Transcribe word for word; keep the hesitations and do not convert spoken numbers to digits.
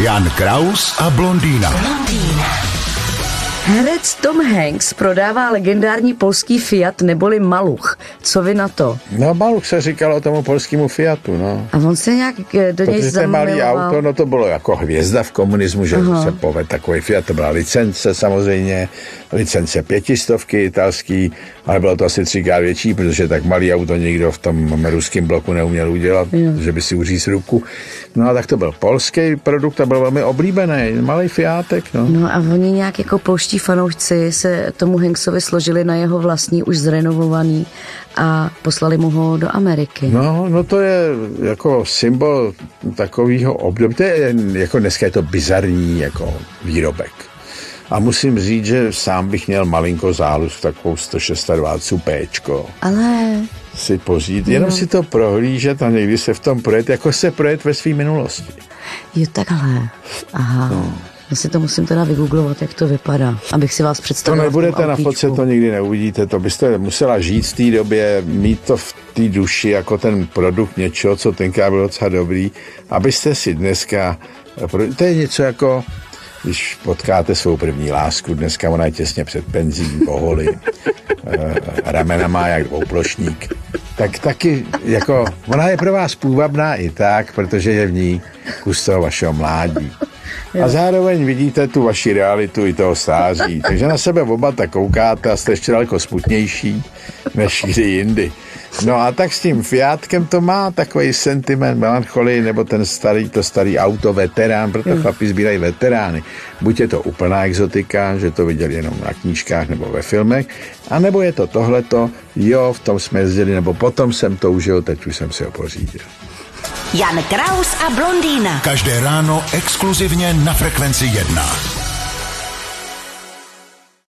Jan Kraus a Blondýna. Blondýna. Herec Tom Hanks prodává legendární polský Fiat neboli Maluch. Co vy na to? No, Maluch se říkalo tomu polskému Fiatu, no. A on se nějak do něj zamiloval. Malý auto, no to bylo jako hvězda v komunismu, že Aha. se povedl takový Fiat, to byla licence samozřejmě, licence pětistovky italský, ale bylo to asi třikrát větší, protože tak malý auto nikdo v tom ruském bloku neuměl udělat, mm. že by si uříz ruku. No a tak to byl polský produkt a byl velmi oblíbený, malý Fiatek, no. No a oni nějak jako polští fanoušci se tomu Hanksovi složili na jeho vlastní, už zrenovovaný a poslali mu ho do Ameriky. No, no to je jako symbol takového období. To je, jako dneska je to bizarní jako výrobek. A musím říct, že sám bych měl malinko záluz takovou sto dvacet šest péčko. Ale... si pořídit, jenom no. si to prohlížet a někdy se v tom projet, jako se projet ve své minulosti. Jo, takhle. Aha. No. Já si to musím teda vygooglovat, jak to vypadá, abych si vás představila. To nebudete na fotce, to nikdy neuvidíte, to byste musela žít v té době, mít to v té duši jako ten produkt něčeho, co tenkrát bylo docela dobrý, abyste si dneska, to je něco jako, když potkáte svou první lásku, dneska ona je těsně před penzí, poholi, ramena má jak dvouplošník, tak taky, jako, ona je pro vás půvabná i tak, protože je v ní kus toho vašeho mládí. A zároveň vidíte tu vaši realitu i toho stáří. Takže na sebe oba tak koukáte a jste ještě daleko smutnější než kdy jindy. No a tak s tím Fiátkem to má takový sentiment melancholii, nebo ten starý, to starý auto veterán, proto chlapi sbírají veterány. Buď je to úplná exotika, že to viděli jenom na knížkách nebo ve filmech, anebo je to tohleto, jo, v tom jsme jezdili, nebo potom jsem to užil, teď už jsem si ho pořídil. Jan Kraus a Blondýna. Každé ráno exkluzivně na Frekvenci jedna.